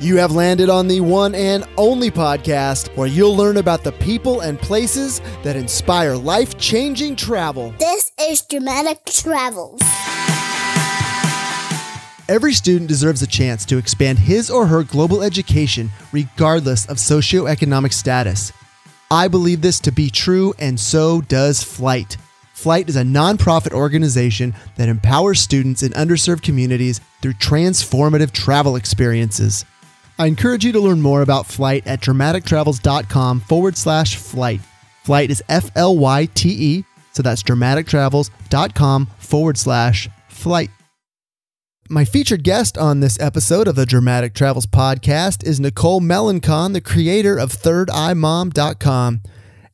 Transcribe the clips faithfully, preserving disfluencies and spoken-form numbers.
You have landed on the one and only podcast where you'll learn about the people and places that inspire life-changing travel. This is Dramatic Travels. Every student deserves a chance to expand his or her global education regardless of socioeconomic status. I believe this to be true, and so does Flight. Flight is a nonprofit organization that empowers students in underserved communities through transformative travel experiences. I encourage you to learn more about Flight at dramatic travels dot com forward slash flight. Flight is F L Y T E, so that's dramatic travels dot com forward slash flight. My featured guest on this episode of the Dramatic Travels podcast is Nicole Melancon, the creator of third eye mom dot com.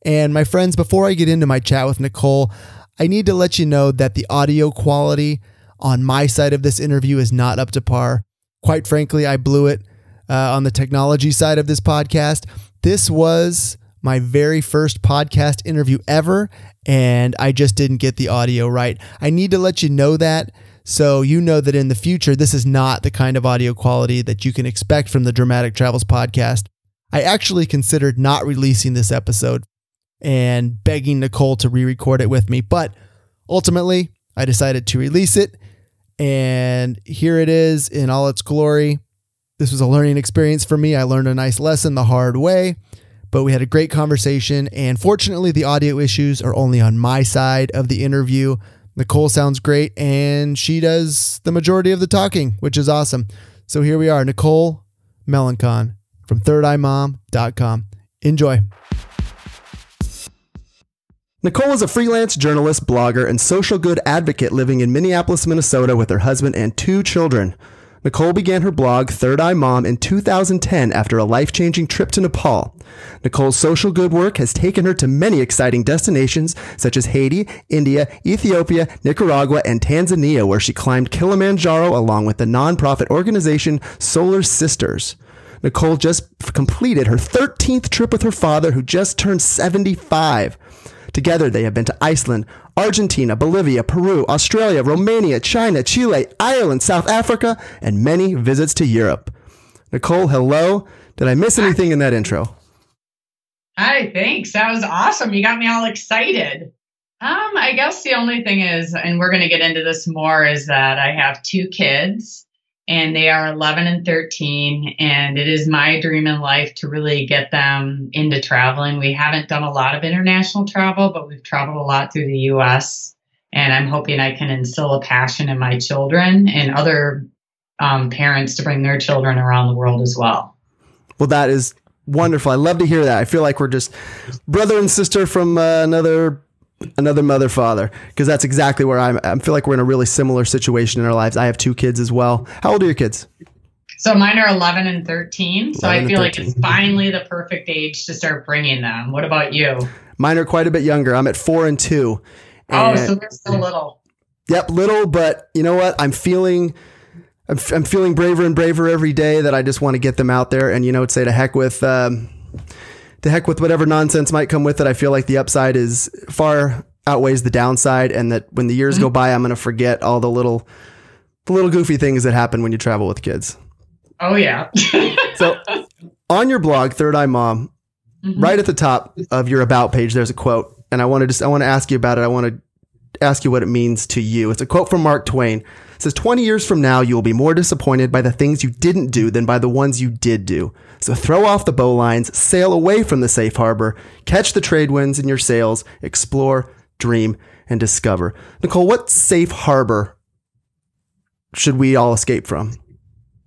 And my friends, before I get into my chat with Nicole, I need to let you know that the audio quality on my side of this interview is not up to par. Quite frankly, I blew it. Uh, on the technology side of this podcast, this was my very first podcast interview ever, and I just didn't get the audio right. I need to let you know that, so you know that in the future, this is not the kind of audio quality that you can expect from the Dramatic Travels podcast. I actually considered not releasing this episode and begging Nicole to re-record it with me, but ultimately, I decided to release it, and here it is in all its glory. This was a learning experience for me. I learned a nice lesson the hard way, but we had a great conversation. And fortunately, the audio issues are only on my side of the interview. Nicole sounds great, and she does the majority of the talking, which is awesome. So here we are, Nicole Melancon from third eye mom dot com. Enjoy. Nicole is a freelance journalist, blogger, and social good advocate living in Minneapolis, Minnesota with her husband and two children. Nicole began her blog, Third Eye Mom, in two thousand ten after a life-changing trip to Nepal. Nicole's social good work has taken her to many exciting destinations, such as Haiti, India, Ethiopia, Nicaragua, and Tanzania, where she climbed Kilimanjaro along with the nonprofit organization Solar Sisters. Nicole just completed her thirteenth trip with her father, who just turned seventy-five. Together, they have been to Iceland, Argentina, Bolivia, Peru, Australia, Romania, China, Chile, Ireland, South Africa, and many visits to Europe. Nicole, hello. Did I miss anything in that intro? Hi, thanks. That was awesome. You got me all excited. Um, I guess the only thing is, and we're going to get into this more, is that I have two kids, and they are eleven and thirteen, and it is my dream in life to really get them into traveling. We haven't done a lot of international travel, but we've traveled a lot through the U S, and I'm hoping I can instill a passion in my children and other um, parents to bring their children around the world as well. Well, that is wonderful. I love to hear that. I feel like we're just brother and sister from uh, another Another mother, father, because that's exactly where I'm. I feel like we're in a really similar situation in our lives. I have two kids as well. How old are your kids? So mine are eleven and thirteen. So I feel like it's finally the perfect age to start bringing them. What about you? Mine are quite a bit younger. I'm at four and two. And oh, so they're still little. Yep, little. But you know what? I'm feeling. I'm, I'm feeling braver and braver every day that I just want to get them out there and, you know, say to heck with. Um, The heck with whatever nonsense might come with it. I feel like the upside is far outweighs the downside, and that when the years mm-hmm. go by, I'm going to forget all the little, the little goofy things that happen when you travel with kids. Oh yeah. So on your blog, Third Eye Mom, mm-hmm. right at the top of your about page, there's a quote, and I want to just, I want to ask you about it. I want to ask you what it means to you. It's a quote from Mark Twain. It says, twenty years from now, you will be more disappointed by the things you didn't do than by the ones you did do. So throw off the bowlines, sail away from the safe harbor, catch the trade winds in your sails, explore, dream, and discover. Nicole, what safe harbor should we all escape from?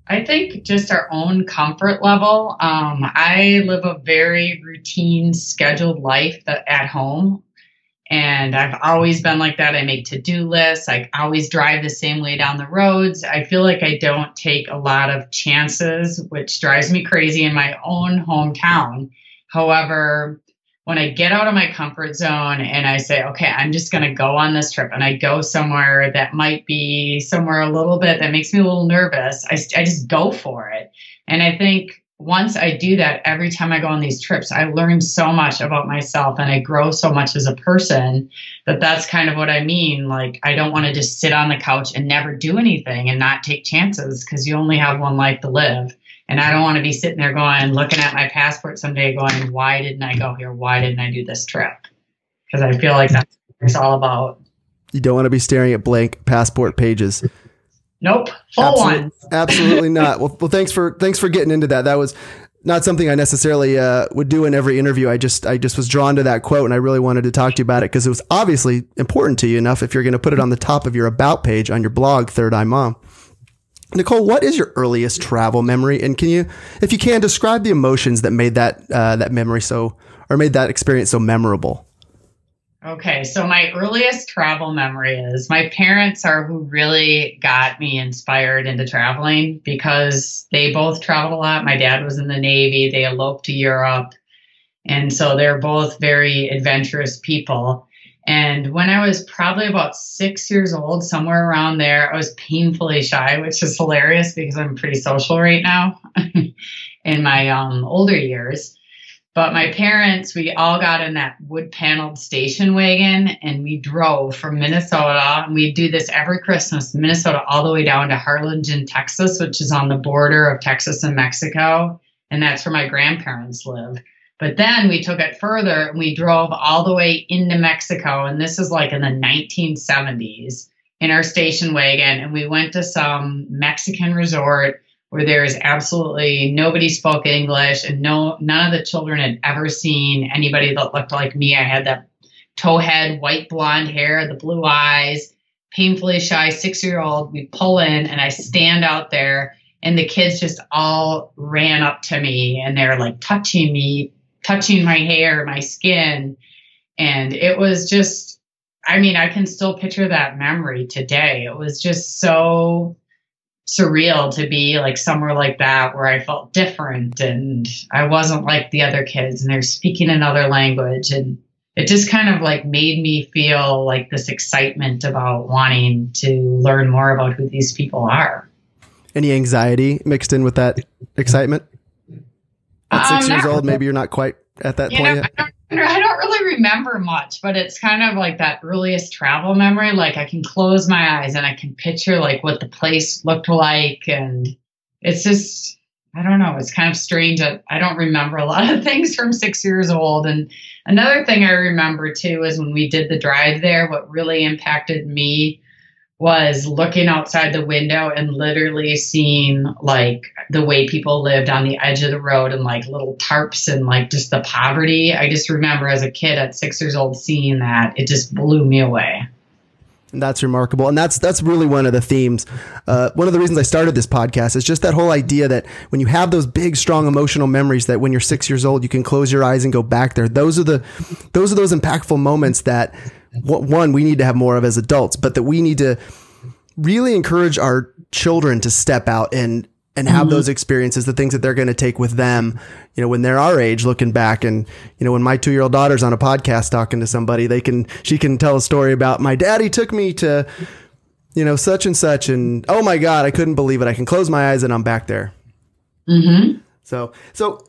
I think just our own comfort level. Um, I live a very routine, scheduled life that, at home. And I've always been like that. I make to-do lists. I always drive the same way down the roads. I feel like I don't take a lot of chances, which drives me crazy in my own hometown. However, when I get out of my comfort zone and I say, okay, I'm just going to go on this trip, and I go somewhere that might be somewhere a little bit that makes me a little nervous, I, I just go for it. And I think once I do that, every time I go on these trips, I learn so much about myself and I grow so much as a person that that's kind of what I mean. Like, I don't want to just sit on the couch and never do anything and not take chances, because you only have one life to live. And I don't want to be sitting there going, looking at my passport someday going, why didn't I go here? Why didn't I do this trip? Because I feel like that's what it's all about. You don't want to be staring at blank passport pages. Nope. Full absolutely, ones. Absolutely not. Well, well, thanks for, thanks for getting into that. That was not something I necessarily uh, would do in every interview. I just, I just was drawn to that quote and I really wanted to talk to you about it because it was obviously important to you enough if you're going to put it on the top of your about page on your blog, Third Eye Mom. Nicole, what is your earliest travel memory? And can you, if you can, describe the emotions that made that, uh, that memory so, or made that experience so memorable? Okay. So my earliest travel memory is my parents are who really got me inspired into traveling because they both traveled a lot. My dad was in the Navy. They eloped to Europe. And so they're both very adventurous people. And when I was probably about six years old, somewhere around there, I was painfully shy, which is hilarious because I'm pretty social right now in my um, older years. But my parents, we all got in that wood-paneled station wagon, and we drove from Minnesota. And we do this every Christmas, Minnesota, all the way down to Harlingen, Texas, which is on the border of Texas and Mexico. And that's where my grandparents live. But then we took it further, and we drove all the way into Mexico. And this is like in the nineteen seventies in our station wagon. And we went to some Mexican resort where there is absolutely nobody spoke English. And no, none of the children had ever seen anybody that looked like me. I had that towhead, white blonde hair, the blue eyes, painfully shy six-year-old. We pull in, and I stand out there. And the kids just all ran up to me, and they're like touching me, touching my hair, my skin. And it was just, I mean, I can still picture that memory today. It was just so surreal to be like somewhere like that where I felt different and I wasn't like the other kids and they're speaking another language. And it just kind of like made me feel like this excitement about wanting to learn more about who these people are. Any anxiety mixed in with that excitement? At six um, years old, maybe you're not quite at that point know, yet. I don't, I don't really remember much, but it's kind of like that earliest travel memory. Like I can close my eyes and I can picture like what the place looked like. And it's just, I don't know, it's kind of strange. I, I don't remember a lot of things from six years old. And another thing I remember too is when we did the drive there, what really impacted me was looking outside the window and literally seeing like the way people lived on the edge of the road and like little tarps and like just the poverty. I just remember as a kid at six years old seeing that. It just blew me away. And that's remarkable. And that's, that's really one of the themes. Uh, one of the reasons I started this podcast is just that whole idea that when you have those big, strong emotional memories that when you're six years old, you can close your eyes and go back there. Those are the, those are those impactful moments that one, we need to have more of as adults, but that we need to really encourage our children to step out and, and have mm-hmm. those experiences, the things that they're going to take with them, you know, when they're our age looking back. And, you know, when my two year old daughter's on a podcast talking to somebody, they can, she can tell a story about my daddy took me to, you know, such and such. And, oh my God, I couldn't believe it. I can close my eyes and I'm back there. Mm-hmm. So, so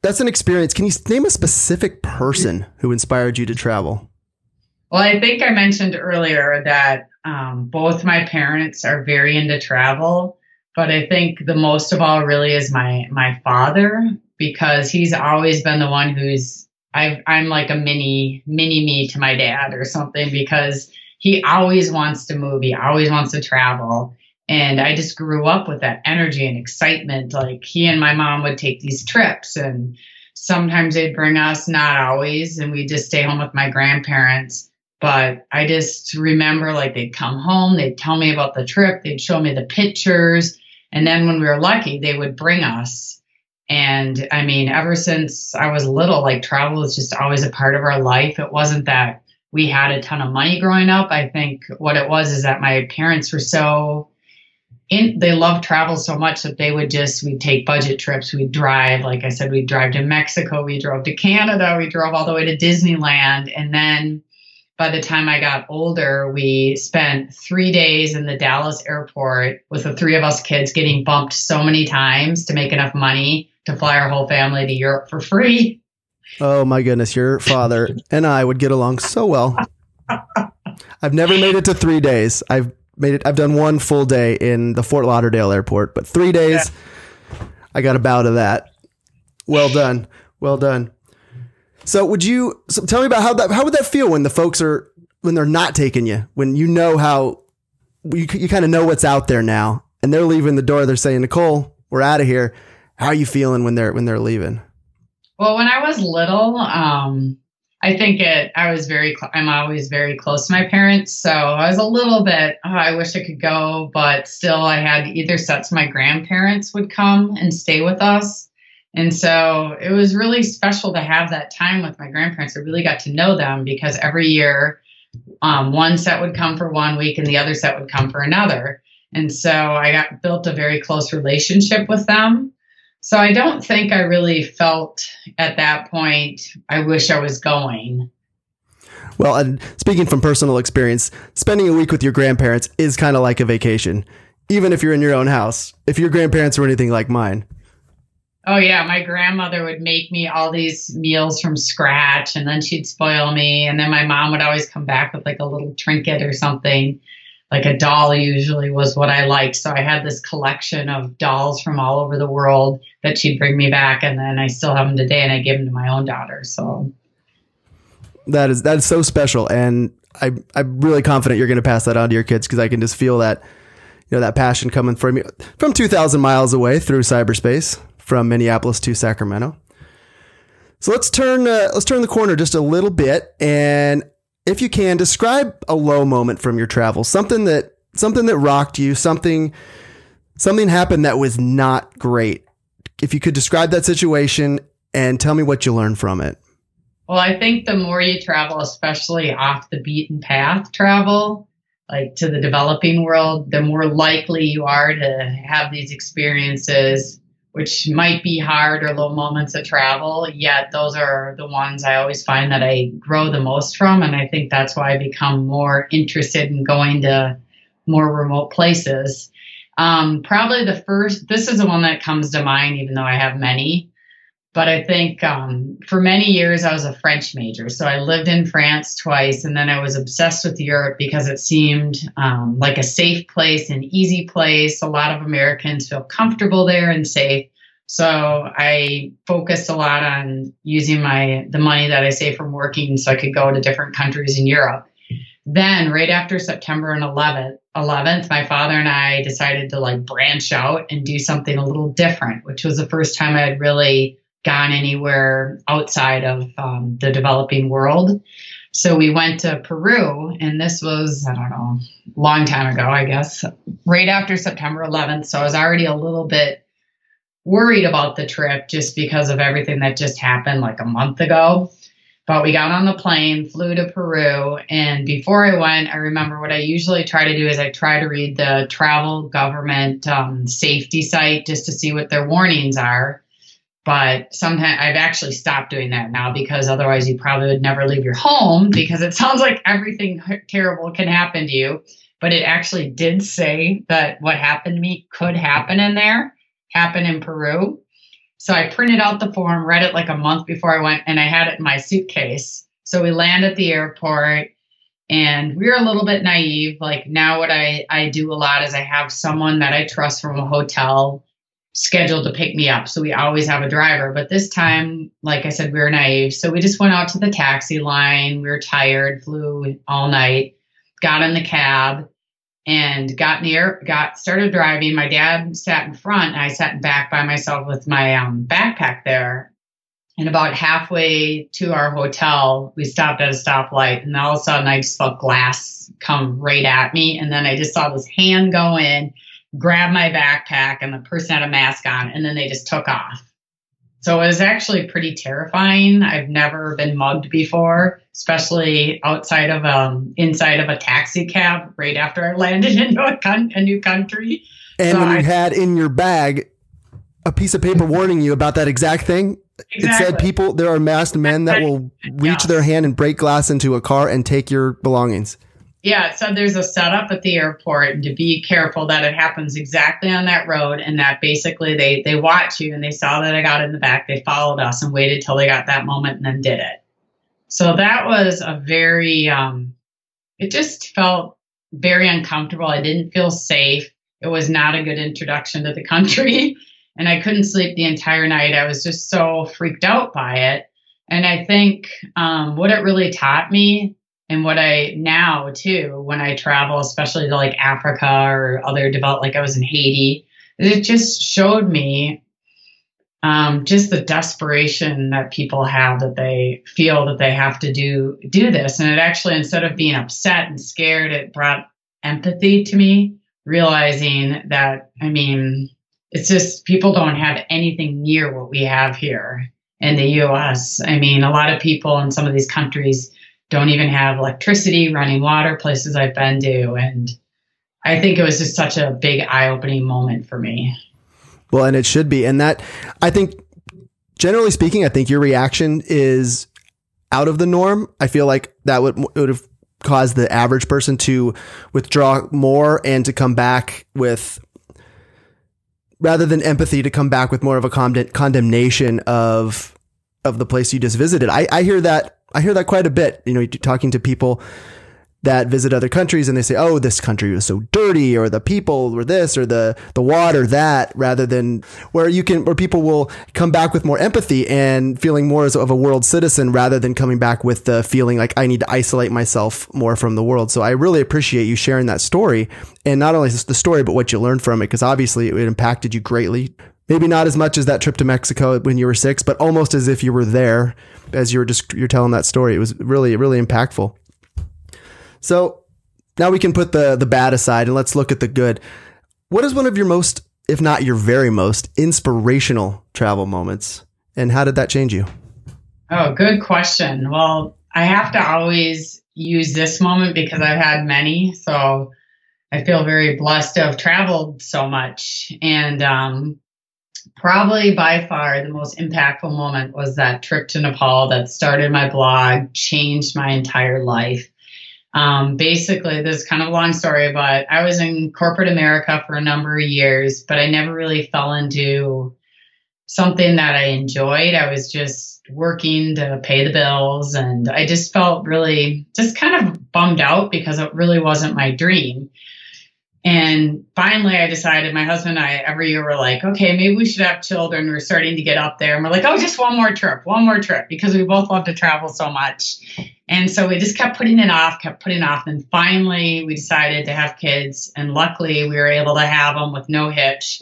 that's an experience. Can you name a specific person who inspired you to travel? Well, I think I mentioned earlier that um, both my parents are very into travel. But I think the most of all really is my, my father, because he's always been the one who's, I've, I'm like a mini, mini me to my dad or something, because he always wants to move. He always wants to travel. And I just grew up with that energy and excitement. Like he and my mom would take these trips and sometimes they'd bring us, not always. And we'd just stay home with my grandparents. But I just remember like they'd come home, they'd tell me about the trip, they'd show me the pictures. And then when we were lucky, they would bring us. And I mean, ever since I was little, like travel was just always a part of our life. It wasn't that we had a ton of money growing up. I think what it was is that my parents were so, in, they loved travel so much that they would just, we'd take budget trips, we'd drive. Like I said, we'd drive to Mexico, we drove to Canada, we drove all the way to Disneyland. And then by the time I got older, we spent three days in the Dallas airport with the three of us kids getting bumped so many times to make enough money to fly our whole family to Europe for free. Oh my goodness. Your father and I would get along so well. I've never made it to three days. I've made it. I've done one full day in the Fort Lauderdale airport, but three days. Yeah. I got a bow to that. Well done. Well done. So would you so tell me about how that, how would that feel when the folks are, when they're not taking you, when you know how you, you kind of know what's out there now and they're leaving the door, they're saying, Nicole, we're out of here. How are you feeling when they're, when they're leaving? Well, when I was little, um, I think it, I was very, cl- I'm always very close to my parents. So I was a little bit, oh, I wish I could go, but still I had either sets of my grandparents would come and stay with us. And so it was really special to have that time with my grandparents. I really got to know them because every year um, one set would come for one week and the other set would come for another. And so I got built a very close relationship with them. So I don't think I really felt at that point, I wish I was going. Well, and speaking from personal experience, spending a week with your grandparents is kind of like a vacation, even if you're in your own house, if your grandparents were anything like mine. Oh, yeah. My grandmother would make me all these meals from scratch and then she'd spoil me. And then my mom would always come back with like a little trinket or something, like a doll usually was what I liked. So I had this collection of dolls from all over the world that she'd bring me back. And then I still have them today and I give them to my own daughter. So that is that is so special. And I, I'm really confident you're going to pass that on to your kids because I can just feel that, you know, that passion coming from you from two thousand miles away through cyberspace. From Minneapolis to Sacramento. So let's turn uh, let's turn the corner just a little bit, and if you can describe a low moment from your travel, something that something that rocked you, something something happened that was not great. If you could describe that situation and tell me what you learned from it. Well, I think the more you travel, especially off the beaten path travel, like to the developing world, the more likely you are to have these experiences, which might be hard or low moments of travel, yet those are the ones I always find that I grow the most from. And I think that's why I become more interested in going to more remote places. Um, probably the first, this is the one that comes to mind, even though I have many, but I think um, for many years I was a French major. So I lived in France twice, and then I was obsessed with Europe because it seemed um, like a safe place, an easy place. A lot of Americans feel comfortable there and safe. So I focused a lot on using my the money that I saved from working so I could go to different countries in Europe. Then right after September eleventh, my father and I decided to like branch out and do something a little different, which was the first time I had really gone anywhere outside of um, the developing world. So we went to Peru, and this was, I don't know, a long time ago, I guess, right after September eleventh. So I was already a little bit worried about the trip just because of everything that just happened like a month ago. But we got on the plane, flew to Peru, and before I went, I remember what I usually try to do is I try to read the travel government um, safety site just to see what their warnings are. But sometimes I've actually stopped doing that now because otherwise you probably would never leave your home because it sounds like everything terrible can happen to you. But it actually did say that what happened to me could happen in there, happen in Peru. So I printed out the form, read it like a month before I went, and I had it in my suitcase. So we land at the airport and we were a little bit naive. Like now what I, I do a lot is I have someone that I trust from a hotel scheduled to pick me up. So we always have a driver. But this time, like I said, we were naive. So we just went out to the taxi line. We were tired, flew all night, got in the cab and got near, got started driving. My dad sat in front and I sat back by myself with my um, backpack there. And about halfway to our hotel, we stopped at a stoplight and all of a sudden I just felt glass come right at me. And then I just saw this hand go in, grabbed my backpack, and the person had a mask on, and then they just took off. So it was actually pretty terrifying. I've never been mugged before, especially outside of um inside of a taxi cab right after I landed into a, con- a new country. And so when I, you had in your bag a piece of paper warning you about that exact thing. Exactly. It said people, there are masked men that will reach yeah. their hand and break glass into a car and take your belongings. Yeah, so there's a setup at the airport and to be careful that it happens exactly on that road and that basically they, they watch you and they saw that I got in the back. They followed us and waited till they got that moment and then did it. So that was a very, um, it just felt very uncomfortable. I didn't feel safe. It was not a good introduction to the country. And I couldn't sleep the entire night. I was just so freaked out by it. And I think um, what it really taught me, and what I now too, when I travel, especially to like Africa or other developed, like I was in Haiti, it just showed me um, just the desperation that people have, that they feel that they have to do, do this. And it actually, instead of being upset and scared, it brought empathy to me, realizing that, I mean, it's just people don't have anything near what we have here in the U S. I mean, a lot of people in some of these countries don't even have electricity, running water, places I've been to. And I think it was just such a big eye-opening moment for me. Well, and it should be. And that, I think, generally speaking, I think your reaction is out of the norm. I feel like that would, would have caused the average person to withdraw more and to come back with, rather than empathy, to come back with more of a cond- condemnation of of the place you just visited. I, I hear that. I hear that quite a bit. You know, talking to people that visit other countries, and they say, "Oh, this country was so dirty," or "the people were this," or "the the water that." Rather than where you can, where people will come back with more empathy and feeling more as of a world citizen, rather than coming back with the feeling like I need to isolate myself more from the world. So I really appreciate you sharing that story, and not only the story, but what you learned from it, because obviously it impacted you greatly. Maybe not as much as that trip to Mexico when you were six, but almost as if you were there. As you were just you're telling that story, it was really really impactful. So now we can put the, the bad aside and let's look at the good. What is one of your most, if not your very most, inspirational travel moments? And how did that change you? Oh, good question. Well, I have to always use this moment because I've had many. So I feel very blessed to have traveled so much. And um, probably by far the most impactful moment was that trip to Nepal that started my blog, changed my entire life. Um, basically, this is kind of a long story, but I was in corporate America for a number of years, but I never really fell into something that I enjoyed. I was just working to pay the bills, and I just felt really just kind of bummed out because it really wasn't my dream. And finally, I decided, my husband and I, every year we're like, okay, maybe we should have children. We're starting to get up there. And we're like, oh, just one more trip, one more trip, because we both love to travel so much. And so we just kept putting it off, kept putting it off. And finally, we decided to have kids. And luckily, we were able to have them with no hitch.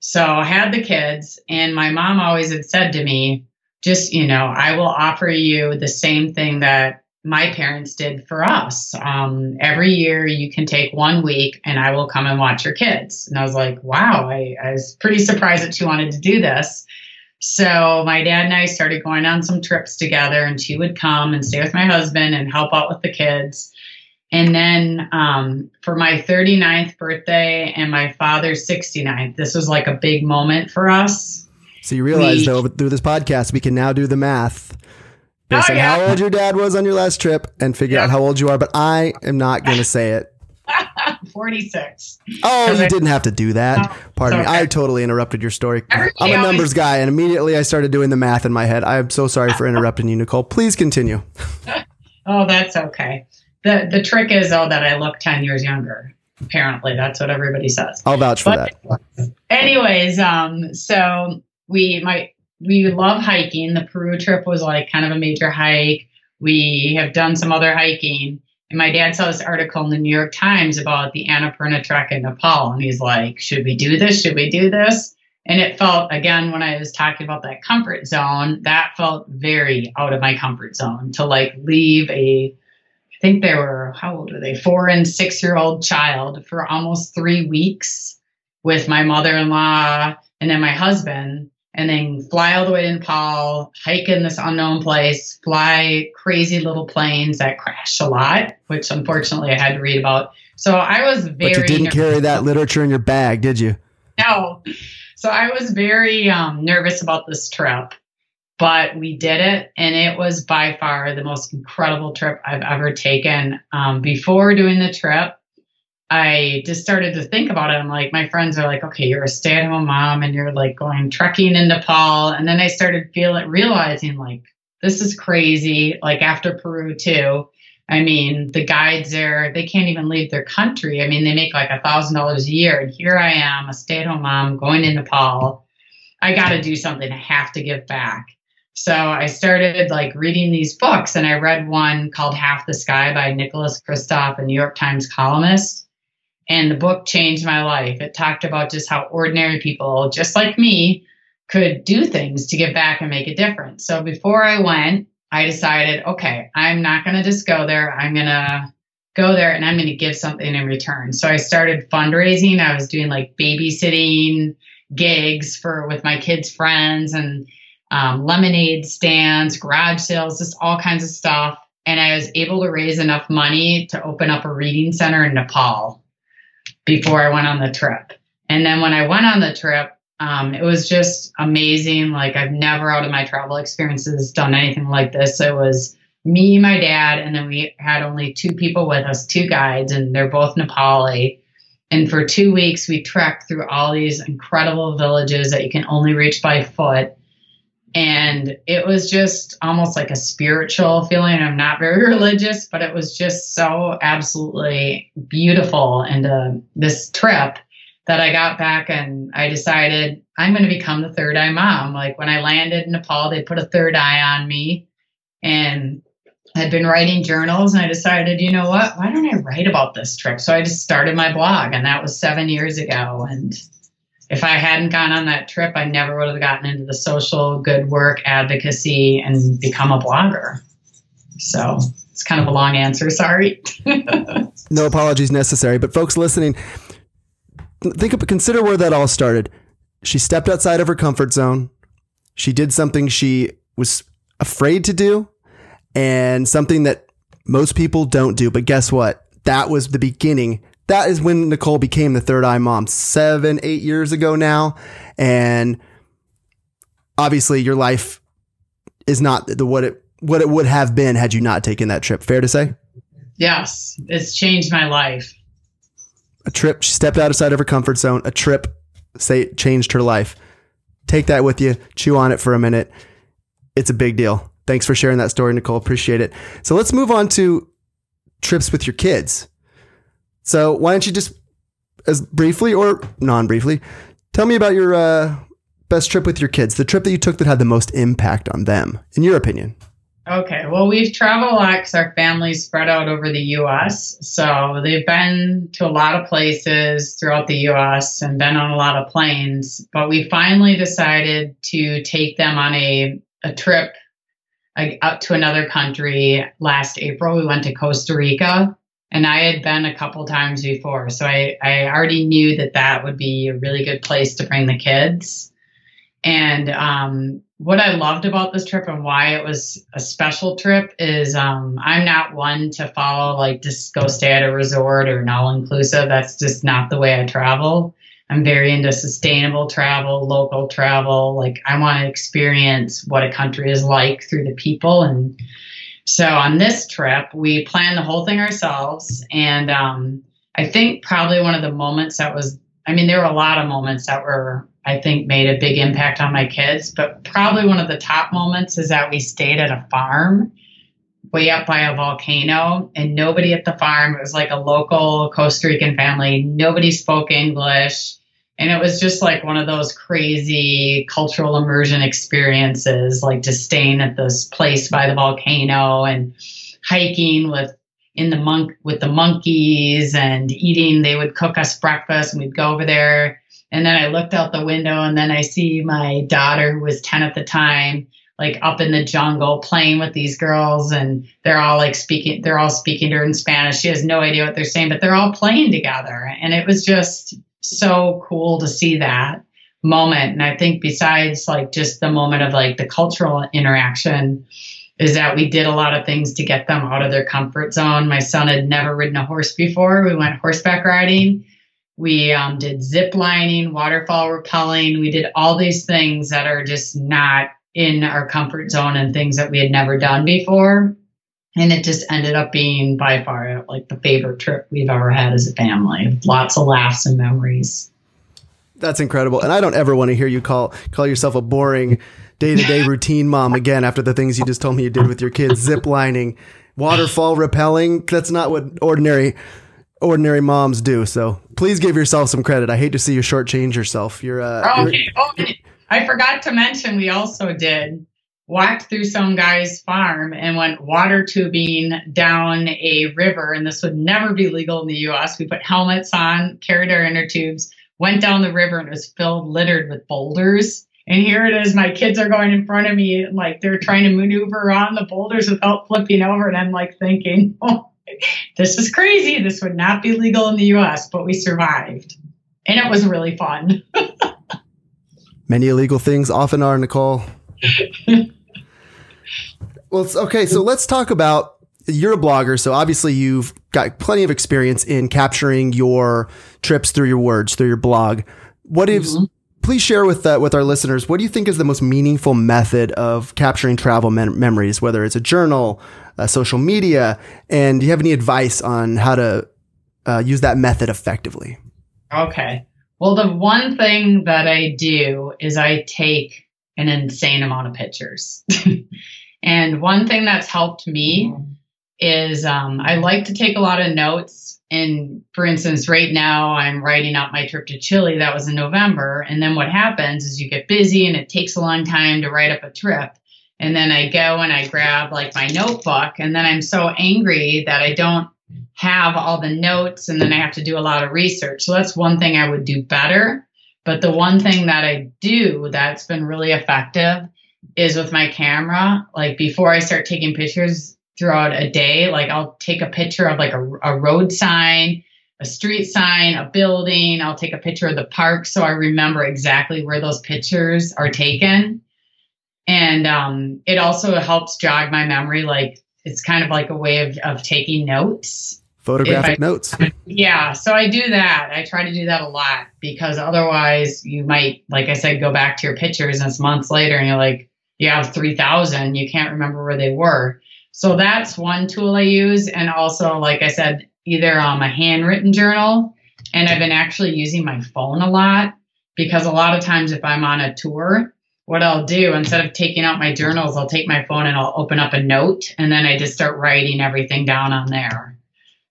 So I had the kids. And my mom always had said to me, just, you know, I will offer you the same thing that my parents did for us. Um, every year you can take one week and I will come and watch your kids. And I was like, wow, I, I was pretty surprised that she wanted to do this. So my dad and I started going on some trips together, and she would come and stay with my husband and help out with the kids. And then um, for my thirty-ninth birthday and my father's sixty-ninth, this was like a big moment for us. So you realize we, though, through this podcast, we can now do the math. Based oh, on yeah. how old your dad was on your last trip and figure yeah. out how old you are, but I am not going to say it. forty-six. Oh, you I, didn't have to do that. Oh, Pardon okay. me. I totally interrupted your story. Everybody I'm a always, numbers guy, and immediately I started doing the math in my head. I am so sorry for interrupting you, Nicole. Please continue. Oh, that's okay. The The trick is, oh, that I look ten years younger. Apparently, that's what everybody says. I'll vouch for but that. Anyways, um, so we might... We love hiking. The Peru trip was like kind of a major hike. We have done some other hiking. And my dad saw this article in the New York Times about the Annapurna Trek in Nepal. And he's like, should we do this? Should we do this? And it felt, again, when I was talking about that comfort zone, that felt very out of my comfort zone to like leave a, I think they were, how old were they? Four and six year old child for almost three weeks with my mother-in-law and then my husband. And then fly all the way to Nepal, hike in this unknown place, fly crazy little planes that crash a lot, which unfortunately I had to read about. So I was very... But you didn't nervous. carry that literature in your bag, did you? No. So I was very um, nervous about this trip, but we did it. And it was by far the most incredible trip I've ever taken. Um, before doing the trip, I just started to think about it. I'm like, my friends are like, okay, you're a stay-at-home mom and you're like going trekking in Nepal. And then I started feeling, realizing like, this is crazy. Like after Peru too, I mean, the guides there, they can't even leave their country. I mean, they make like a thousand dollars a year. And here I am, a stay-at-home mom going to Nepal. I got to do something. I have to give back. So I started like reading these books, and I read one called Half the Sky by Nicholas Kristoff, a New York Times columnist. And the book changed my life. It talked about just how ordinary people, just like me, could do things to give back and make a difference. So before I went, I decided, okay, I'm not going to just go there. I'm going to go there and I'm going to give something in return. So I started fundraising. I was doing like babysitting gigs for with my kids' friends and um, lemonade stands, garage sales, just all kinds of stuff. And I was able to raise enough money to open up a reading center in Nepal before I went on the trip. And then when I went on the trip, Um, it was just amazing. Like, I've never out of my travel experiences done anything like this. It was me, my dad, and then we had only two people with us, two guides, and they're both Nepali. And for two weeks, we trekked through all these incredible villages that you can only reach by foot. And it was just almost like a spiritual feeling. I'm not very religious, but it was just so absolutely beautiful. And uh, this trip, that I got back and I decided I'm going to become the third eye mom. Like, when I landed in Nepal, they put a third eye on me, and I'd been writing journals, and I decided, you know what, why don't I write about this trip? So I just started my blog, and that was seven years ago. And if I hadn't gone on that trip, I never would have gotten into the social good work advocacy and become a blogger. So it's kind of a long answer. Sorry. No apologies necessary, but folks listening, Think of, consider where that all started. She stepped outside of her comfort zone. She did something she was afraid to do, and something that most people don't do. But guess what? That was the beginning. That is when Nicole became the Third Eye Mom seven, eight years ago now. And obviously your life is not the, what it, what it would have been had you not taken that trip. Fair to say? Yes. It's changed my life. A trip, she stepped outside of her comfort zone. A trip, say, changed her life. Take that with you. Chew on it for a minute. It's a big deal. Thanks for sharing that story, Nicole. Appreciate it. So let's move on to trips with your kids. So why don't you just, as briefly or non-briefly, tell me about your uh, best trip with your kids, the trip that you took that had the most impact on them, in your opinion. Okay, well, we've traveled a lot because our family's spread out over the U S So they've been to a lot of places throughout the U S and been on a lot of planes. But we finally decided to take them on a, a trip like, up to another country last April. We went to Costa Rica, and I had been a couple times before. So I, I already knew that that would be a really good place to bring the kids. And um, what I loved about this trip and why it was a special trip is um, I'm not one to follow, like, just go stay at a resort or an all-inclusive. That's just not the way I travel. I'm very into sustainable travel, local travel. Like, I want to experience what a country is like through the people. And so on this trip, we planned the whole thing ourselves. And um, I think probably one of the moments that was, I mean, there were a lot of moments that were, I think, made a big impact on my kids, but probably one of the top moments is that we stayed at a farm way up by a volcano, and nobody at the farm, it was like a local Costa Rican family, nobody spoke English. And it was just like one of those crazy cultural immersion experiences, like just staying at this place by the volcano and hiking with in the monk with the monkeys and eating. They would cook us breakfast and we'd go over there. And then I looked out the window, and then I see my daughter, who was ten at the time, like up in the jungle playing with these girls, and they're all like speaking, they're all speaking to her in Spanish. She has no idea what they're saying, but they're all playing together. And it was just so cool to see that moment. And I think besides like just the moment of like the cultural interaction is that we did a lot of things to get them out of their comfort zone. My son had never ridden a horse before. We went horseback riding. We um, did zip lining, waterfall rappelling. We did all these things that are just not in our comfort zone and things that we had never done before. And it just ended up being by far like the favorite trip we've ever had as a family. Lots of laughs and memories. That's incredible. And I don't ever want to hear you call call yourself a boring day-to-day routine mom again after the things you just told me you did with your kids. Zip lining, waterfall rappelling. That's not what ordinary... ordinary moms do. So please give yourself some credit. I hate to see you shortchange yourself. You're uh, okay. You're, oh, I forgot to mention we also did walked through some guy's farm and went water tubing down a river, and this would never be legal in the U S. We put helmets on, carried our inner tubes, went down the river, and it was filled, littered with boulders. And here it is, my kids are going in front of me, and like they're trying to maneuver around the boulders without flipping over, and I'm like thinking, oh, this is crazy. This would not be legal in the U S, but we survived. And it was really fun. Many illegal things often are, Nicole. Well, okay, so let's talk about, you're a blogger, so obviously you've got plenty of experience in capturing your trips through your words, through your blog. What is, mm-hmm. please share with uh, with our listeners, what do you think is the most meaningful method of capturing travel mem- memories, whether it's a journal, uh, social media, and do you have any advice on how to uh, use that method effectively? Okay. Well, the one thing that I do is I take an insane amount of pictures. And one thing that's helped me is um, I like to take a lot of notes. And for instance, right now I'm writing out my trip to Chile. That was in November. And then what happens is you get busy and it takes a long time to write up a trip. And then I go and I grab like my notebook, and then I'm so angry that I don't have all the notes, and then I have to do a lot of research. So that's one thing I would do better. But the one thing that I do that's been really effective is with my camera, like before I start taking pictures throughout a day, like I'll take a picture of like a, a road sign, a street sign, a building. I'll take a picture of the park, so I remember exactly where those pictures are taken. And um, it also helps jog my memory. Like it's kind of like a way of, of taking notes. Photographic I, notes. Yeah. So I do that. I try to do that a lot, because otherwise you might, like I said, go back to your pictures and it's months later and you're like, you have three thousand, you can't remember where they were. So that's one tool I use. And also, like I said, either um, a handwritten journal, and I've been actually using my phone a lot, because a lot of times if I'm on a tour, what I'll do, instead of taking out my journals, I'll take my phone and I'll open up a note, and then I just start writing everything down on there.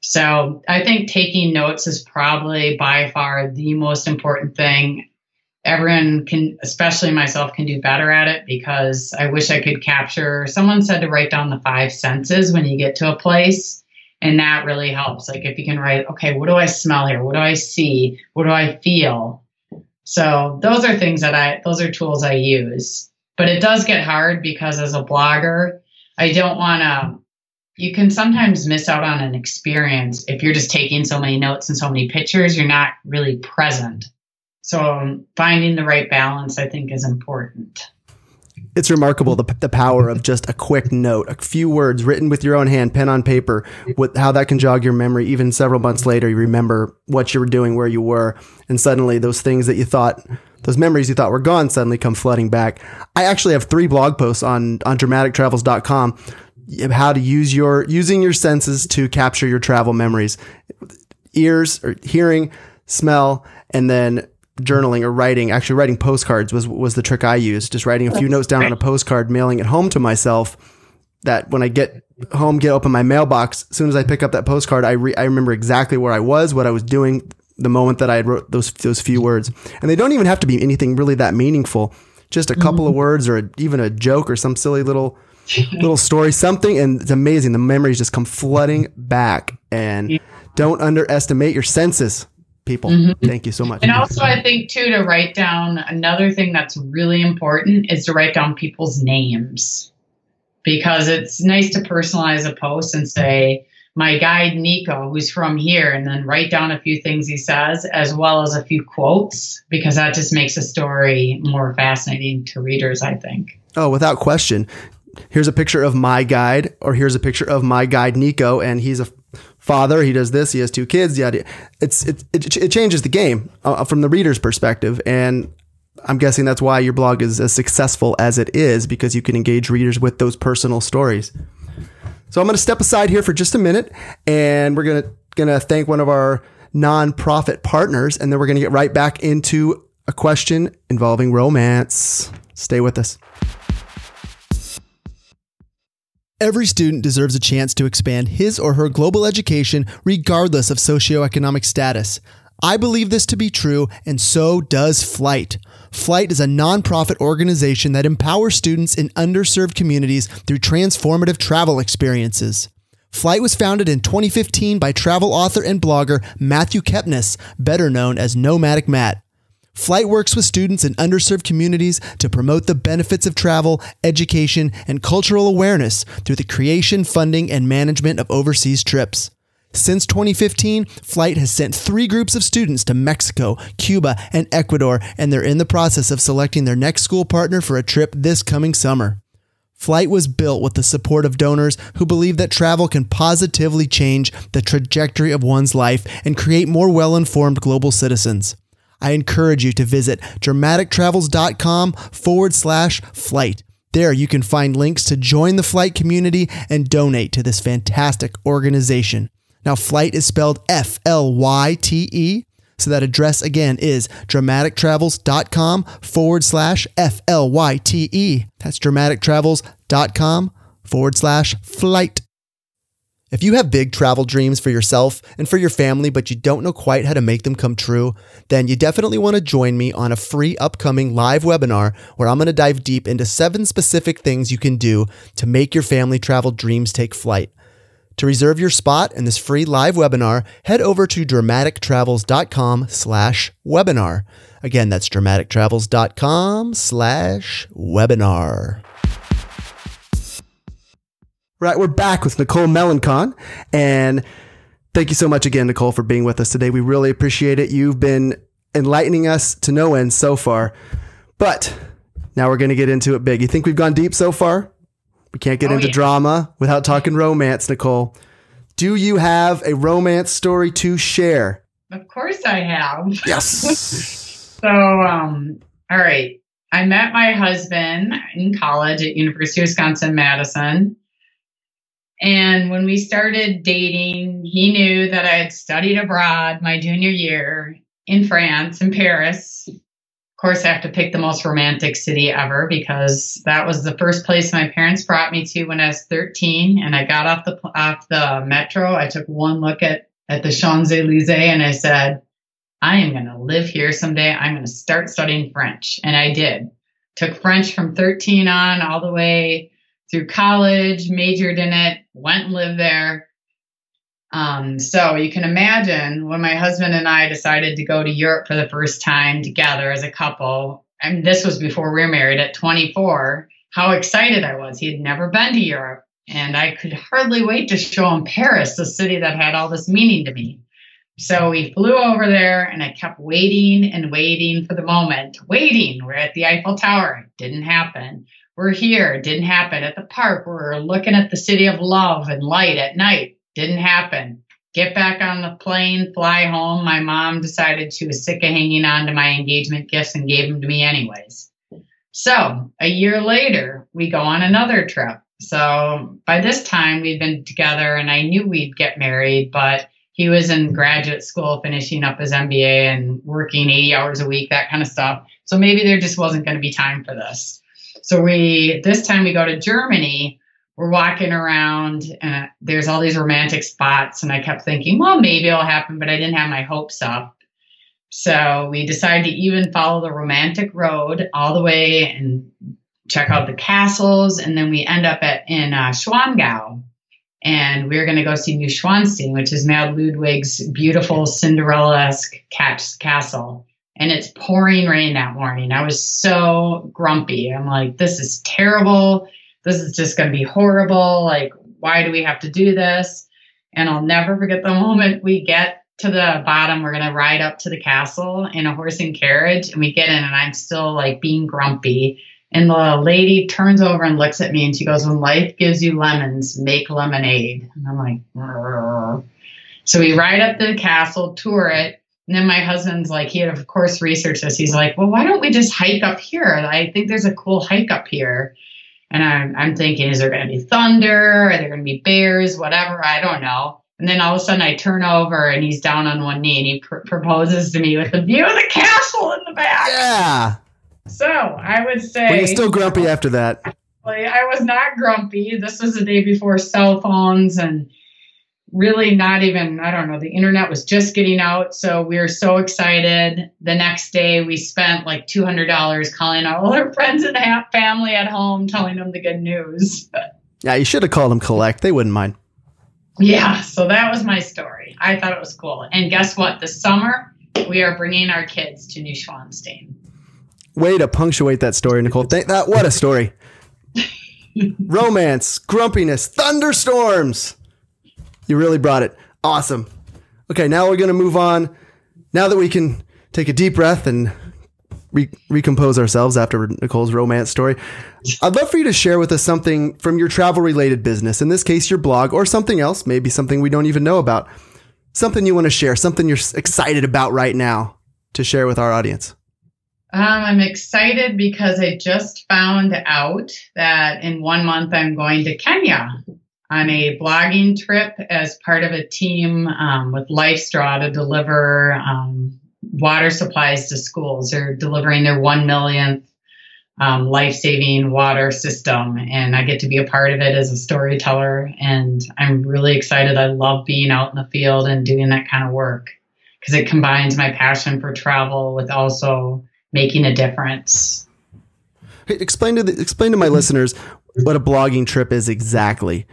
So I think taking notes is probably by far the most important thing. Everyone can, especially myself, can do better at it, because I wish I could capture. Someone said to write down the five senses when you get to a place, and that really helps. Like if you can write, okay, what do I smell here? What do I see? What do I feel? So those are things that I, those are tools I use. But it does get hard, because as a blogger, I don't want to, you can sometimes miss out on an experience if you're just taking so many notes and so many pictures, you're not really present. So um, finding the right balance, I think, is important. It's remarkable the the power of just a quick note, a few words written with your own hand, pen on paper, with how that can jog your memory. Even several months later, you remember what you were doing, where you were, and suddenly those things that you thought, those memories you thought were gone, suddenly come flooding back. I actually have three blog posts on, on dramatic travels dot com. How to use your using your senses to capture your travel memories, ears or hearing, smell, and then journaling or writing. Actually, writing postcards was was the trick I used. Just writing a few notes down on a postcard, mailing it home to myself. That when I get home, get open my mailbox, as soon as I pick up that postcard, I re, I remember exactly where I was, what I was doing, the moment that I had wrote those those few words. And they don't even have to be anything really that meaningful. Just a couple mm-hmm. of words, or a, even a joke, or some silly little. little story, something, and it's amazing. The memories just come flooding back, and yeah. Don't underestimate your senses, people. Mm-hmm. Thank you so much. And also, I think too, to write down, another thing that's really important is to write down people's names, because it's nice to personalize a post and say, my guide Nico, who's from here, and then write down a few things he says, as well as a few quotes, because that just makes a story more fascinating to readers, I think. Oh, without question. Here's a picture of my guide, or here's a picture of my guide, Nico, and he's a father. He does this. He has two kids. Yada. It's it it, it changes the game uh, from the reader's perspective, and I'm guessing that's why your blog is as successful as it is, because you can engage readers with those personal stories. So I'm going to step aside here for just a minute, and we're going to going to thank one of our nonprofit partners, and then we're going to get right back into a question involving romance. Stay with us. Every student deserves a chance to expand his or her global education regardless of socioeconomic status. I believe this to be true, and so does Flight. Flight is a nonprofit organization that empowers students in underserved communities through transformative travel experiences. Flight was founded in twenty fifteen by travel author and blogger Matthew Kepnes, better known as Nomadic Matt. Flight works with students in underserved communities to promote the benefits of travel, education, and cultural awareness through the creation, funding, and management of overseas trips. Since twenty fifteen, Flight has sent three groups of students to Mexico, Cuba, and Ecuador, and they're in the process of selecting their next school partner for a trip this coming summer. Flight was built with the support of donors who believe that travel can positively change the trajectory of one's life and create more well-informed global citizens. I encourage you to visit dramatic travels dot com forward slash flight. There you can find links to join the Flight community and donate to this fantastic organization. Now, Flight is spelled F L Y T E, so that address again is dramatic travels dot com forward slash F L Y T E. That's dramatic travels dot com forward slash flight. If you have big travel dreams for yourself and for your family, but you don't know quite how to make them come true, then you definitely want to join me on a free upcoming live webinar where I'm going to dive deep into seven specific things you can do to make your family travel dreams take flight. To reserve your spot in this free live webinar, head over to dramatic travels dot com slash webinar. Again, that's dramatic travels dot com slash webinar. Right, we're back with Nicole Melancon, and thank you so much again, Nicole, for being with us today. We really appreciate it. You've been enlightening us to no end so far, but now we're going to get into it big. You think we've gone deep so far? We can't get oh, into yeah. drama without talking romance, Nicole. Do you have a romance story to share? Of course I have. Yes. so, um, all right. I met my husband in college at University of Wisconsin-Madison. And when we started dating, he knew that I had studied abroad my junior year in France, in Paris. Of course, I have to pick the most romantic city ever because that was the first place my parents brought me to when I was thirteen. And I got off the off the metro. I took one look at, at the Champs-Élysées and I said, I am going to live here someday. I'm going to start studying French. And I did. Took French from thirteen on all the way through college, majored in it, went and lived there. Um, so you can imagine when my husband and I decided to go to Europe for the first time together as a couple, and this was before we were married at twenty-four, how excited I was. He had never been to Europe, and I could hardly wait to show him Paris, the city that had all this meaning to me. So we flew over there, and I kept waiting and waiting for the moment, waiting. We're at the Eiffel Tower. It didn't happen. We're here. It didn't happen. At the park, we're looking at the city of love and light at night. Didn't happen. Get back on the plane, fly home. My mom decided she was sick of hanging on to my engagement gifts and gave them to me anyways. So a year later, we go on another trip. So by this time, we'd been together and I knew we'd get married, but he was in graduate school finishing up his M B A and working eighty hours a week, that kind of stuff. So maybe there just wasn't going to be time for this. So we, this time we go to Germany, we're walking around and there's all these romantic spots. And I kept thinking, well, maybe it'll happen, but I didn't have my hopes up. So we decided to even follow the romantic road all the way and check out the castles. And then we end up at in uh, Schwangau, and we we're going to go see Neuschwanstein, which is Mad Ludwig's beautiful Cinderella-esque castle. And it's pouring rain that morning. I was so grumpy. I'm like, this is terrible. This is just going to be horrible. Like, why do we have to do this? And I'll never forget the moment we get to the bottom. We're going to ride up to the castle in a horse and carriage. And we get in and I'm still like being grumpy. And the lady turns over and looks at me and she goes, when life gives you lemons, make lemonade. And I'm like, rrr. So we ride up to the castle, tour it. And then my husband's like, he had, of course, researched this. He's like, well, why don't we just hike up here? I think there's a cool hike up here. And I'm, I'm thinking, is there going to be thunder? Are there going to be bears? Whatever. I don't know. And then all of a sudden I turn over and he's down on one knee and he pr- proposes to me with the view of the castle in the back. Yeah. So I would say. Well, you're still grumpy after that. I was not grumpy. This was the day before cell phones and really not even, I don't know, the internet was just getting out. So we were so excited. The next day we spent like two hundred dollars calling all our friends and family at home, telling them the good news. Yeah, you should have called them collect. They wouldn't mind. Yeah, so that was my story. I thought it was cool. And guess what? This summer, we are bringing our kids to Neuschwanstein. Way to punctuate that story, Nicole. Thank that. What a story. Romance, grumpiness, thunderstorms. You really brought it. Awesome. Okay, now we're going to move on. Now that we can take a deep breath and re- recompose ourselves after Nicole's romance story, I'd love for you to share with us something from your travel-related business, in this case, your blog, or something else, maybe something we don't even know about, something you want to share, something you're excited about right now to share with our audience. Um, I'm excited because I just found out that in one month I'm going to Kenya on a blogging trip as part of a team um, with LifeStraw to deliver um, water supplies to schools. They're delivering their one millionth um, life-saving water system, and I get to be a part of it as a storyteller. And I'm really excited. I love being out in the field and doing that kind of work because it combines my passion for travel with also making a difference. Hey, explain to the, explain to my listeners what a blogging trip is exactly.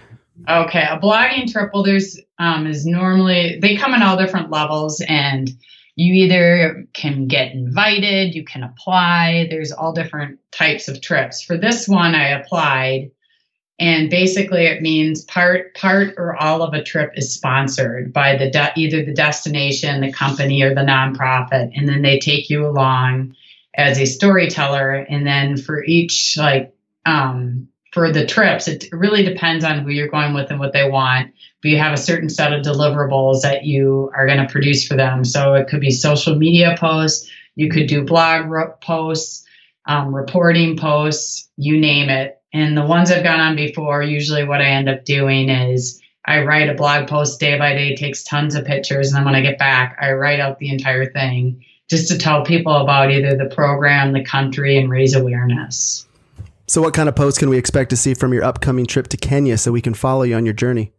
Okay, a blogging trip, well, there's um, is normally, they come in all different levels, and you either can get invited, you can apply, there's all different types of trips. For this one, I applied, and basically it means part part or all of a trip is sponsored by the de- either the destination, the company, or the nonprofit, and then they take you along as a storyteller, and then for each, like, um for the trips, it really depends on who you're going with and what they want. But you have a certain set of deliverables that you are going to produce for them. So it could be social media posts. You could do blog posts, um, reporting posts, you name it. And the ones I've gone on before, usually what I end up doing is I write a blog post day by day, takes tons of pictures. And then when I get back, I write out the entire thing just to tell people about either the program, the country, and raise awareness. So what kind of posts can we expect to see from your upcoming trip to Kenya so we can follow you on your journey?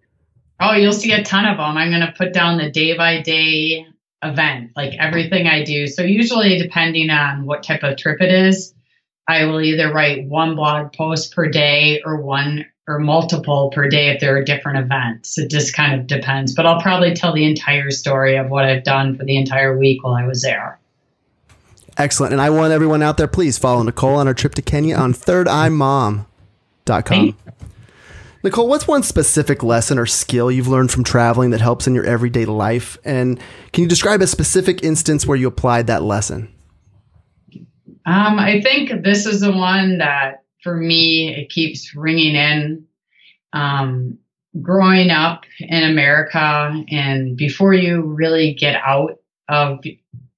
Oh, you'll see a ton of them. I'm going to put down the day-by-day event, like everything I do. So usually, depending on what type of trip it is, I will either write one blog post per day or one or multiple per day if there are different events. It just kind of depends. But I'll probably tell the entire story of what I've done for the entire week while I was there. Excellent. And I want everyone out there, please follow Nicole on her trip to Kenya on third eye mom dot com. Nicole, what's one specific lesson or skill you've learned from traveling that helps in your everyday life? And can you describe a specific instance where you applied that lesson? Um, I think this is the one that, for me, it keeps ringing in. Um, growing up in America and before you really get out of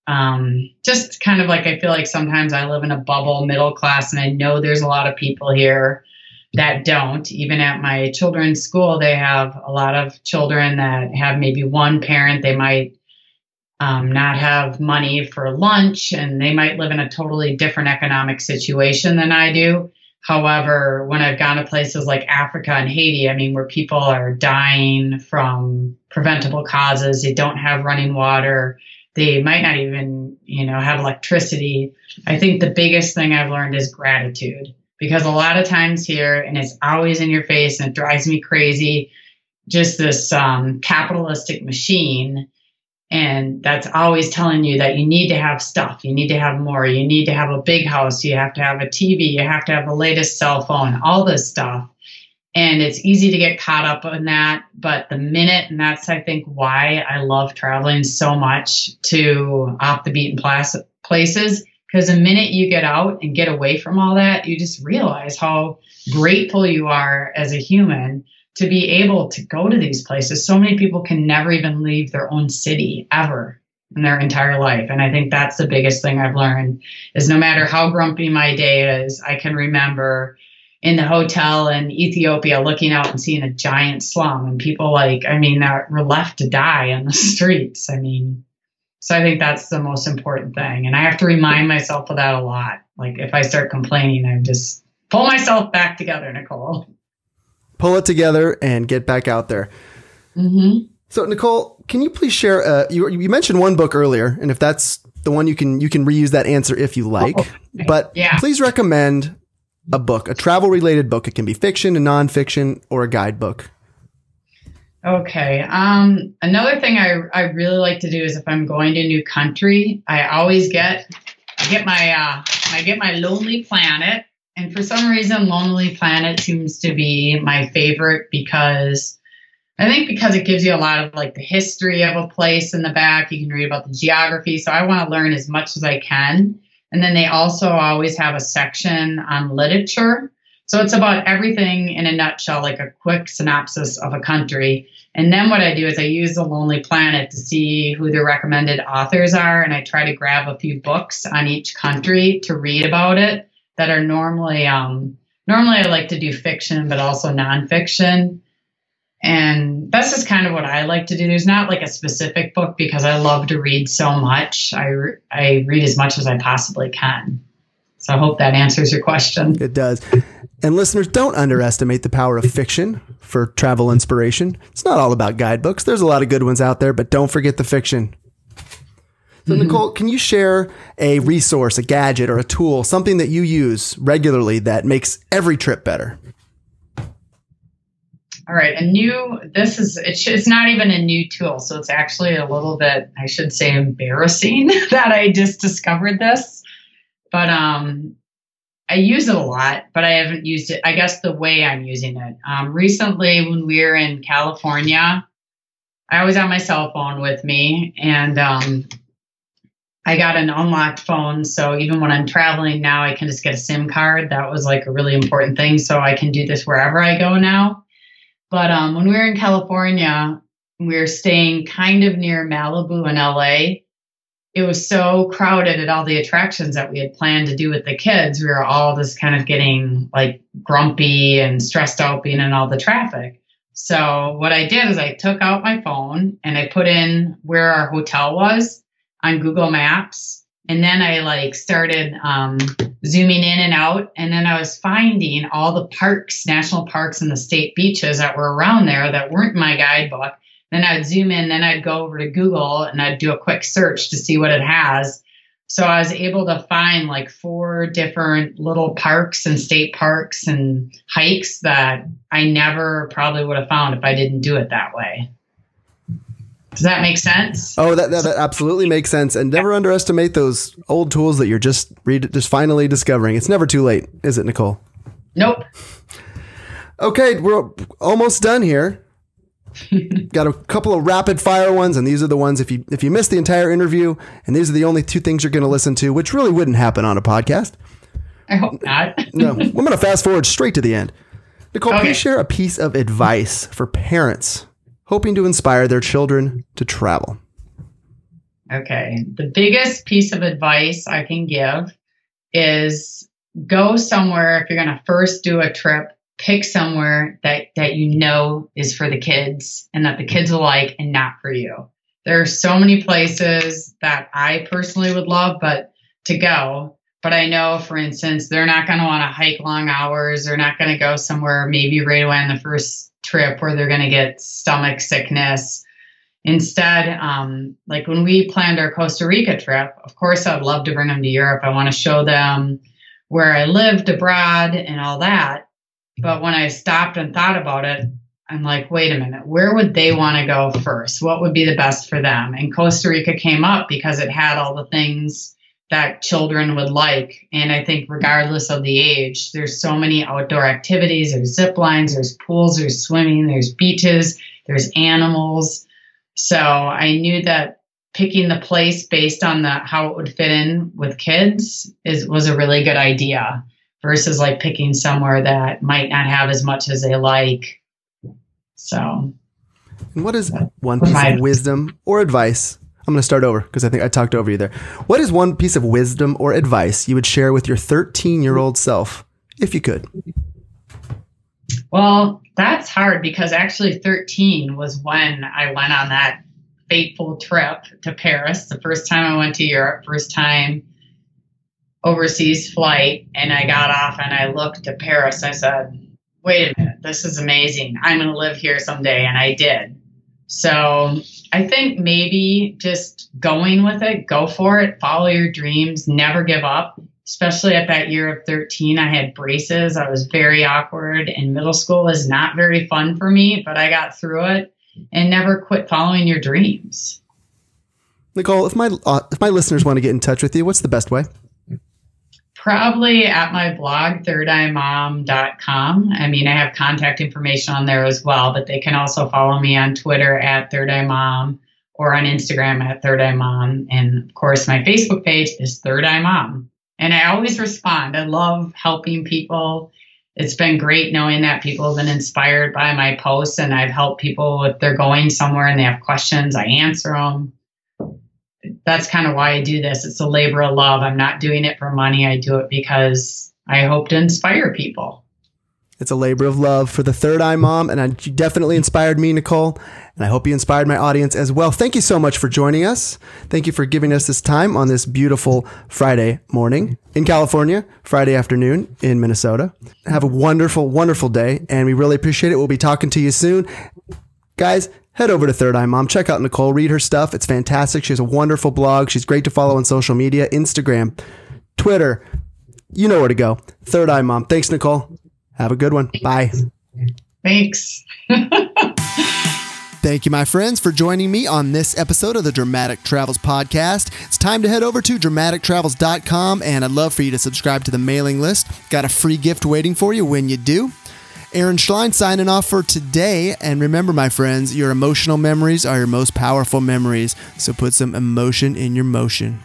Um, just kind of like, I feel like sometimes I live in a bubble, middle class, and I know there's a lot of people here that don't. Even at my children's school, they have a lot of children that have maybe one parent. They might um, not have money for lunch, and they might live in a totally different economic situation than I do. However, when I've gone to places like Africa and Haiti, I mean, where people are dying from preventable causes, they don't have running water, they might not even, you know, have electricity. I think the biggest thing I've learned is gratitude, because a lot of times here, and it's always in your face and it drives me crazy, just this um, capitalistic machine. And that's always telling you that you need to have stuff. You need to have more. You need to have a big house. You have to have a T V. You have to have the latest cell phone, all this stuff. And it's easy to get caught up on that. But the minute, and that's, I think, why I love traveling so much to off the beaten places, because the minute you get out and get away from all that, you just realize how grateful you are as a human to be able to go to these places. So many people can never even leave their own city ever in their entire life. And I think that's the biggest thing I've learned is no matter how grumpy my day is, I can remember in the hotel in Ethiopia, looking out and seeing a giant slum and people like, I mean, that were left to die on the streets. I mean, so I think that's the most important thing. And I have to remind myself of that a lot. Like if I start complaining, I just pull myself back together, Nicole. Pull it together and get back out there. Mm-hmm. So, Nicole, can you please share? Uh, you you mentioned one book earlier, and if that's the one, you can you can reuse that answer if you like. Oh, okay. But yeah. Please recommend a book, a travel-related book. It can be fiction, a nonfiction, or a guidebook. Okay. Um, another thing I I really like to do is if I'm going to a new country, I always get I get my uh, I get my Lonely Planet, and for some reason, Lonely Planet seems to be my favorite because. I think because it gives you a lot of like the history of a place in the back, you can read about the geography. So I want to learn as much as I can. And then they also always have a section on literature. So it's about everything in a nutshell, like a quick synopsis of a country. And then what I do is I use the Lonely Planet to see who the recommended authors are. And I try to grab a few books on each country to read about it that are normally, um, normally I like to do fiction, but also nonfiction. And that's just kind of what I like to do. There's not like a specific book because I love to read so much. I, re- I read as much as I possibly can. So I hope that answers your question. It does. And listeners, don't underestimate the power of fiction for travel inspiration. It's not all about guidebooks. There's a lot of good ones out there, but don't forget the fiction. So mm-hmm. Nicole, can you share a resource, a gadget or a tool, something that you use regularly that makes every trip better? All right. A new, this is, it's not even a new tool. So it's actually a little bit, I should say, embarrassing that I just discovered this, but, um, I use it a lot, but I haven't used it. I guess the way I'm using it, um, recently when we were in California, I always have my cell phone with me and, um, I got an unlocked phone. So even when I'm traveling now, I can just get a SIM card. That was like a really important thing. So I can do this wherever I go now. But um, when we were in California, we were staying kind of near Malibu in L A. It was so crowded at all the attractions that we had planned to do with the kids. We were all just kind of getting like grumpy and stressed out being in all the traffic. So what I did is I took out my phone and I put in where our hotel was on Google Maps. And then I like started um, zooming in and out. And then I was finding all the parks, national parks and the state beaches that were around there that weren't in my guidebook. Then I'd zoom in, then I'd go over to Google and I'd do a quick search to see what it has. So I was able to find like four different little parks and state parks and hikes that I never probably would have found if I didn't do it that way. Does that make sense? Oh, that, that, that absolutely makes sense. And never yeah. underestimate those old tools that you're just read, just finally discovering. It's never too late, is it, Nicole? Nope. Okay, we're almost done here. Got a couple of rapid fire ones, and these are the ones if you if you missed the entire interview, and these are the only two things you're going to listen to, which really wouldn't happen on a podcast. I hope not. No, I'm going to fast forward straight to the end. Nicole, okay. Please share a piece of advice for parents hoping to inspire their children to travel. Okay. The biggest piece of advice I can give is go somewhere. If you're going to first do a trip, pick somewhere that, that you know is for the kids and that the kids will like and not for you. There are so many places that I personally would love but to go. But I know, for instance, they're not going to want to hike long hours. They're not going to go somewhere maybe right away on the first trip where they're going to get stomach sickness. Instead, um, like when we planned our Costa Rica trip, of course, I'd love to bring them to Europe. I want to show them where I lived abroad and all that. But when I stopped and thought about it, I'm like, wait a minute, where would they want to go first? What would be the best for them? And Costa Rica came up because it had all the things that children would like. And I think regardless of the age, there's so many outdoor activities, there's zip lines, there's pools, there's swimming, there's beaches, there's animals. So I knew that picking the place based on the how it would fit in with kids is was a really good idea versus like picking somewhere that might not have as much as they like. So. And what is one piece my, of wisdom or advice? I'm going to start over because I think I talked over you there. What is one piece of wisdom or advice you would share with your thirteen-year-old self if you could? Well, that's hard because actually thirteen was when I went on that fateful trip to Paris, the first time I went to Europe, first time overseas flight, and I got off and I looked at Paris. I said, wait a minute, this is amazing. I'm going to live here someday, and I did. So I think maybe just going with it, go for it, follow your dreams, never give up. Especially at that year of thirteen, I had braces. I was very awkward, and middle school was not very fun for me, but I got through it. And never quit following your dreams. Nicole, if my uh, if my listeners want to get in touch with you, what's the best way? Probably at my blog, third eye mom dot com. I mean, I have contact information on there as well, but they can also follow me on Twitter at Third Eye Mom or on Instagram at Third Eye Mom. And of course, my Facebook page is Third Eye Mom. And I always respond. I love helping people. It's been great knowing that people have been inspired by my posts, and I've helped people if they're going somewhere and they have questions, I answer them. That's kind of why I do this. It's a labor of love. I'm not doing it for money. I do it because I hope to inspire people. It's a labor of love for the Third Eye Mom, and you definitely inspired me, Nicole, and I hope you inspired my audience as well. Thank you so much for joining us. Thank you for giving us this time on this beautiful Friday morning in California, Friday afternoon in Minnesota. Have a wonderful, wonderful day, and we really appreciate it. We'll be talking to you soon. Guys, head over to Third Eye Mom. Check out Nicole. Read her stuff. It's fantastic. She has a wonderful blog. She's great to follow on social media, Instagram, Twitter. You know where to go. Third Eye Mom. Thanks, Nicole. Have a good one. Bye. Thanks. Thank you, my friends, for joining me on this episode of the Dramatic Travels Podcast. It's time to head over to dramatic travels dot com, and I'd love for you to subscribe to the mailing list. Got a free gift waiting for you when you do. Aaron Schlein signing off for today. And remember, my friends, your emotional memories are your most powerful memories. So put some emotion in your motion.